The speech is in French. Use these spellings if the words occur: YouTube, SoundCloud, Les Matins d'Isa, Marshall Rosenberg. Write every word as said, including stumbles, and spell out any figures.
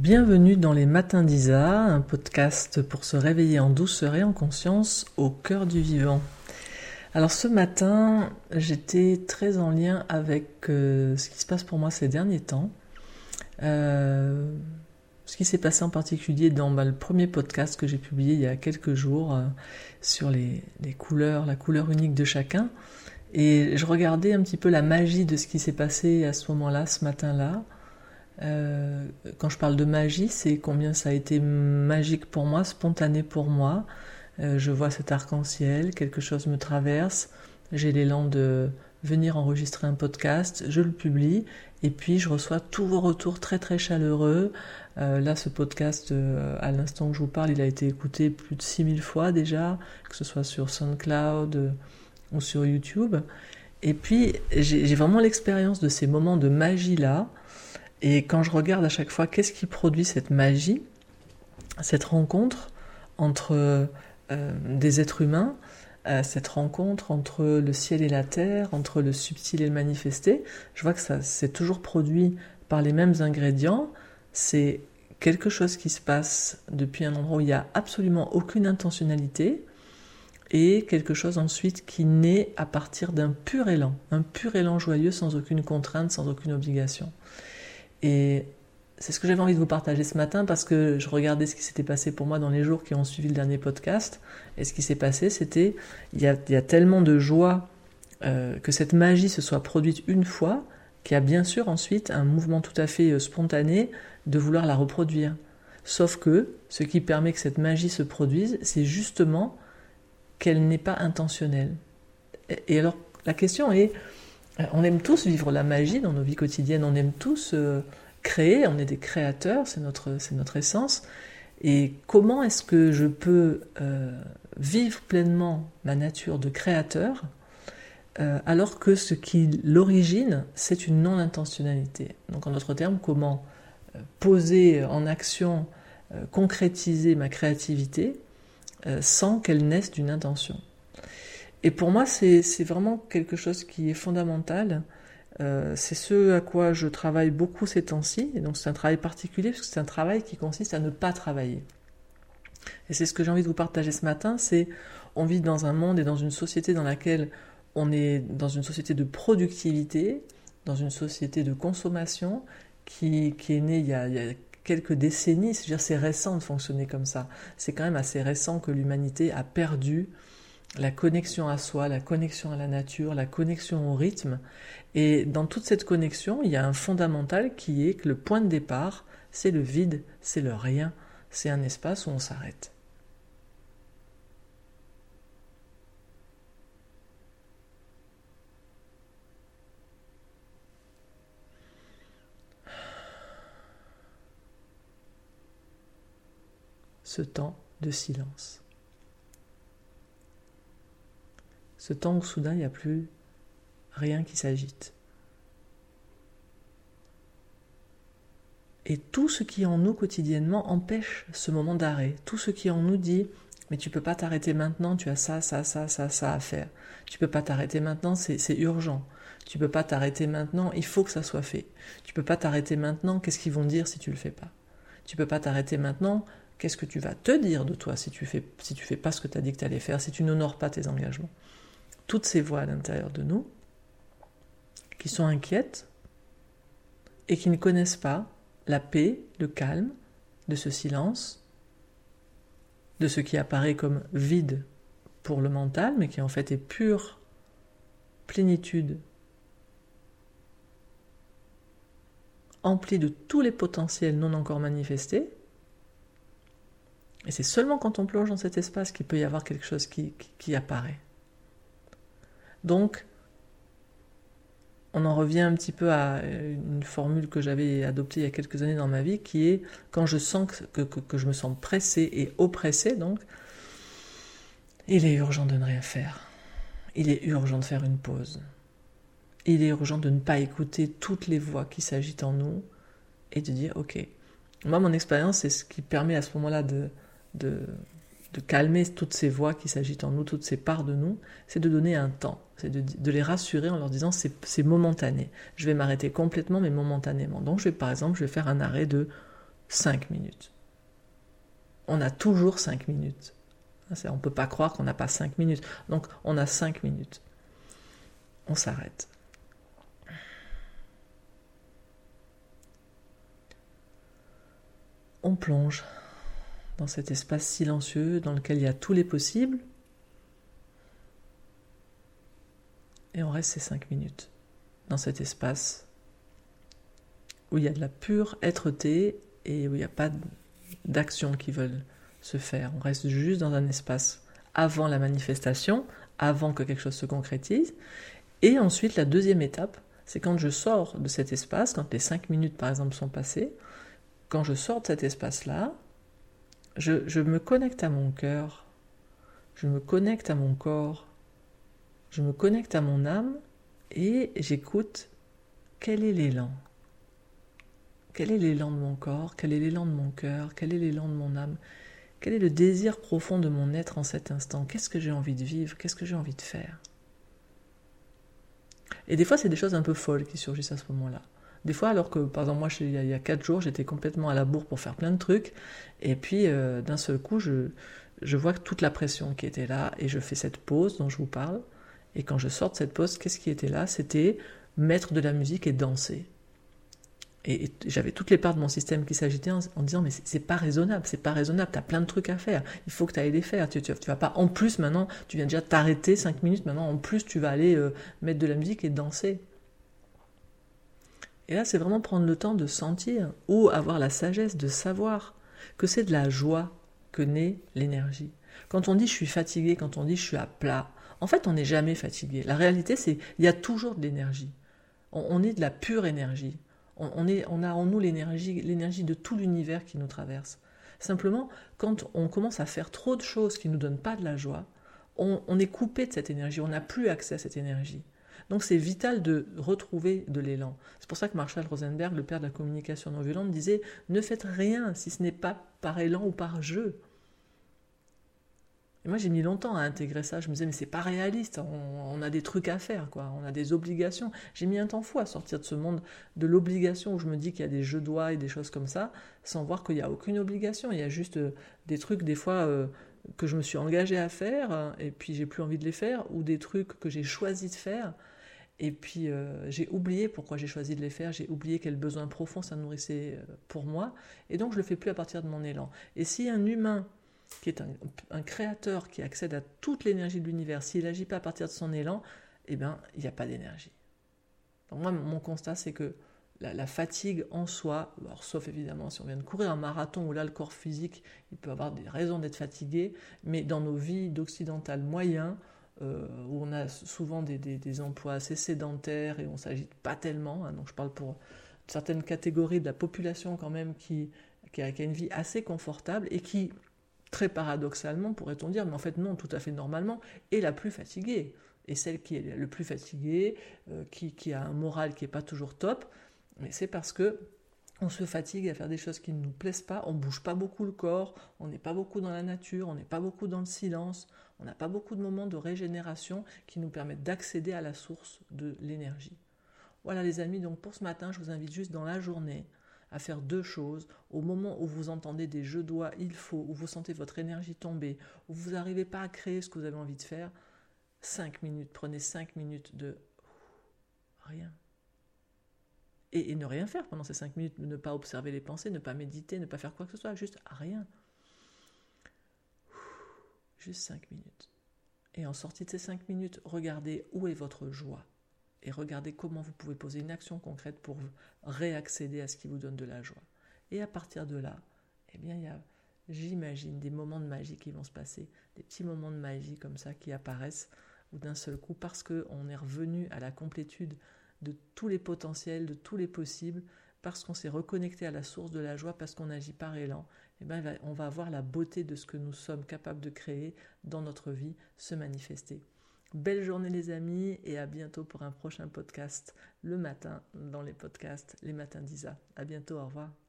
Bienvenue dans Les Matins d'Isa, un podcast pour se réveiller en douceur et en conscience au cœur du vivant. Alors ce matin, j'étais très en lien avec euh, ce qui se passe pour moi ces derniers temps. Euh, ce qui s'est passé en particulier dans bah, le premier podcast que j'ai publié il y a quelques jours euh, sur les, les couleurs, la couleur unique de chacun. Et je regardais un petit peu la magie de ce qui s'est passé à ce moment-là, ce matin-là. Euh, quand je parle de magie, c'est combien ça a été magique pour moi, spontané pour moi. Euh, je vois cet arc-en-ciel, quelque chose me traverse, j'ai l'élan de venir enregistrer un podcast, je le publie et puis je reçois tous vos retours très très chaleureux. Euh, là, ce podcast, euh, à l'instant où je vous parle, il a été écouté plus de six mille fois déjà, que ce soit sur SoundCloud euh, ou sur YouTube. Et puis, j'ai, j'ai vraiment l'expérience de ces moments de magie-là. Et quand je regarde à chaque fois qu'est-ce qui produit cette magie, cette rencontre entre euh, des êtres humains, euh, cette rencontre entre le ciel et la terre, entre le subtil et le manifesté, je vois que ça c'est toujours produit par les mêmes ingrédients. C'est quelque chose qui se passe depuis un endroit où il n'y a absolument aucune intentionnalité et quelque chose ensuite qui naît à partir d'un pur élan, un pur élan joyeux sans aucune contrainte, sans aucune obligation. Et c'est ce que j'avais envie de vous partager ce matin parce que je regardais ce qui s'était passé pour moi dans les jours qui ont suivi le dernier podcast. Et ce qui s'est passé, c'était, il y a, il y a tellement de joie euh, que cette magie se soit produite une fois qu'il y a bien sûr ensuite un mouvement tout à fait spontané de vouloir la reproduire. Sauf que ce qui permet que cette magie se produise, c'est justement qu'elle n'est pas intentionnelle. Et, et alors, la question est... On aime tous vivre la magie dans nos vies quotidiennes, on aime tous euh, créer, on est des créateurs, c'est notre, c'est notre essence. Et comment est-ce que je peux euh, vivre pleinement ma nature de créateur euh, alors que ce qui l'origine, c'est une non-intentionnalité. Donc en d'autres termes, comment poser en action, euh, concrétiser ma créativité euh, sans qu'elle naisse d'une intention. Et pour moi, c'est, c'est vraiment quelque chose qui est fondamental. Euh, c'est ce à quoi je travaille beaucoup ces temps-ci. Et donc, c'est un travail particulier parce que c'est un travail qui consiste à ne pas travailler. Et c'est ce que j'ai envie de vous partager ce matin. C'est, on vit dans un monde et dans une société dans laquelle on est dans une société de productivité, dans une société de consommation qui, qui est née il y a, il y a quelques décennies. C'est-à-dire, c'est récent de fonctionner comme ça. C'est quand même assez récent que l'humanité a perdu la connexion à soi, la connexion à la nature, la connexion au rythme. Et dans toute cette connexion, il y a un fondamental qui est que le point de départ, c'est le vide, c'est le rien, c'est un espace où on s'arrête. Ce temps de silence. Ce temps où soudain il n'y a plus rien qui s'agite. Et tout ce qui en nous quotidiennement empêche ce moment d'arrêt. Tout ce qui en nous dit « mais tu ne peux pas t'arrêter maintenant, tu as ça, ça, ça, ça, ça à faire. Tu ne peux pas t'arrêter maintenant, c'est, c'est urgent. Tu ne peux pas t'arrêter maintenant, il faut que ça soit fait. Tu ne peux pas t'arrêter maintenant, qu'est-ce qu'ils vont dire si tu ne le fais pas ? Tu ne peux pas t'arrêter maintenant, qu'est-ce que tu vas te dire de toi si tu fais, si tu fais pas ce que tu as dit que tu allais faire, si tu n'honores pas tes engagements ?» Toutes ces voix à l'intérieur de nous qui sont inquiètes et qui ne connaissent pas la paix, le calme de ce silence, de ce qui apparaît comme vide pour le mental, mais qui en fait est pure plénitude, emplie de tous les potentiels non encore manifestés. Et c'est seulement quand on plonge dans cet espace qu'il peut y avoir quelque chose qui, qui, qui apparaît. Donc, on en revient un petit peu à une formule que j'avais adoptée il y a quelques années dans ma vie, qui est quand je sens que, que, que je me sens pressé et oppressé, donc, il est urgent de ne rien faire. Il est urgent de faire une pause. Il est urgent de ne pas écouter toutes les voix qui s'agitent en nous et de dire, ok, moi mon expérience, c'est ce qui permet à ce moment-là de... de de calmer toutes ces voix qui s'agitent en nous, toutes ces parts de nous, c'est de donner un temps, c'est de, de les rassurer en leur disant c'est, c'est momentané. Je vais m'arrêter complètement, mais momentanément. Donc, je vais, par exemple, je vais faire un arrêt de cinq minutes. On a toujours cinq minutes. On ne peut pas croire qu'on n'a pas cinq minutes. Donc, on a cinq minutes. On s'arrête. On plonge dans cet espace silencieux dans lequel il y a tous les possibles. Et on reste ces cinq minutes dans cet espace où il y a de la pure êtreté et où il n'y a pas d'actions qui veulent se faire. On reste juste dans un espace avant la manifestation, avant que quelque chose se concrétise. Et ensuite, la deuxième étape, c'est quand je sors de cet espace, quand les cinq minutes par exemple sont passées, quand je sors de cet espace-là, je, je me connecte à mon cœur, je me connecte à mon corps, je me connecte à mon âme et j'écoute quel est l'élan. Quel est l'élan de mon corps? Quel est l'élan de mon cœur? Quel est l'élan de mon âme? Quel est le désir profond de mon être en cet instant? Qu'est-ce que j'ai envie de vivre? Qu'est-ce que j'ai envie de faire? Et des fois, c'est des choses un peu folles qui surgissent à ce moment-là. Des fois, alors que, par exemple, moi, je, il y a quatre jours, j'étais complètement à la bourre pour faire plein de trucs, et puis, euh, d'un seul coup, je, je vois toute la pression qui était là, et je fais cette pause dont je vous parle, et quand je sors de cette pause, qu'est-ce qui était là? C'était mettre de la musique et danser. Et, et j'avais toutes les parts de mon système qui s'agitaient en, en disant, mais c'est, c'est pas raisonnable, c'est pas raisonnable, t'as plein de trucs à faire, il faut que t'ailles les faire, tu, tu, tu vas pas, en plus maintenant, tu viens déjà t'arrêter cinq minutes, maintenant en plus tu vas aller euh, mettre de la musique et danser. Et là, c'est vraiment prendre le temps de sentir ou avoir la sagesse de savoir que c'est de la joie que naît l'énergie. Quand on dit « je suis fatigué », quand on dit « je suis à plat », en fait, on n'est jamais fatigué. La réalité, c'est qu'il y a toujours de l'énergie. On, on est de la pure énergie. On, est, on a en nous l'énergie, l'énergie de tout l'univers qui nous traverse. Simplement, quand on commence à faire trop de choses qui ne nous donnent pas de la joie, on, on est coupé de cette énergie, on n'a plus accès à cette énergie. Donc c'est vital de retrouver de l'élan. C'est pour ça que Marshall Rosenberg, le père de la communication non violente, disait « Ne faites rien si ce n'est pas par élan ou par jeu ». Et moi, j'ai mis longtemps à intégrer ça. Je me disais, mais c'est pas réaliste, on, on a des trucs à faire, quoi. On a des obligations. J'ai mis un temps fou à sortir de ce monde de l'obligation où je me dis qu'il y a des je dois et des choses comme ça, sans voir qu'il n'y a aucune obligation. Il y a juste des trucs, des fois, euh, que je me suis engagée à faire, et puis j'ai plus envie de les faire, ou des trucs que j'ai choisi de faire, et puis euh, j'ai oublié pourquoi j'ai choisi de les faire, j'ai oublié quel besoin profond ça nourrissait pour moi, et donc je le fais plus à partir de mon élan. Et si un humain qui est un, un créateur qui accède à toute l'énergie de l'univers, s'il n'agit pas à partir de son élan, eh bien, il n'y a pas d'énergie. Donc moi, mon constat, c'est que la, la fatigue en soi, alors, sauf évidemment si on vient de courir un marathon où là, le corps physique, il peut avoir des raisons d'être fatigué, mais dans nos vies d'occidental moyen, euh, où on a souvent des, des, des emplois assez sédentaires et on ne s'agite pas tellement, hein, donc je parle pour certaines catégories de la population quand même qui, qui, a, qui a une vie assez confortable et qui... Très paradoxalement, pourrait-on dire, mais en fait non, tout à fait normalement, est la plus fatiguée. Et celle qui est le plus fatiguée, euh, qui, qui a un moral qui n'est pas toujours top, mais c'est parce que on se fatigue à faire des choses qui ne nous plaisent pas, on ne bouge pas beaucoup le corps, on n'est pas beaucoup dans la nature, on n'est pas beaucoup dans le silence, on n'a pas beaucoup de moments de régénération qui nous permettent d'accéder à la source de l'énergie. Voilà les amis, donc pour ce matin, je vous invite juste dans la journée, à faire deux choses, au moment où vous entendez des « je dois »,« il faut », où vous sentez votre énergie tomber, où vous n'arrivez pas à créer ce que vous avez envie de faire, cinq minutes, prenez cinq minutes de rien. Et, et ne rien faire pendant ces cinq minutes, ne pas observer les pensées, ne pas méditer, ne pas faire quoi que ce soit, juste rien. Juste cinq minutes. Et en sortie de ces cinq minutes, regardez où est votre joie. Et regardez comment vous pouvez poser une action concrète pour réaccéder à ce qui vous donne de la joie. Et à partir de là, eh bien, il y a, j'imagine, des moments de magie qui vont se passer, des petits moments de magie comme ça qui apparaissent, où d'un seul coup, parce qu'on est revenu à la complétude de tous les potentiels, de tous les possibles, parce qu'on s'est reconnecté à la source de la joie, parce qu'on agit par élan, eh bien, on va voir la beauté de ce que nous sommes capables de créer dans notre vie se manifester. Belle journée les amis et à bientôt pour un prochain podcast le matin dans les podcasts Les Matins d'Isa. À bientôt, au revoir.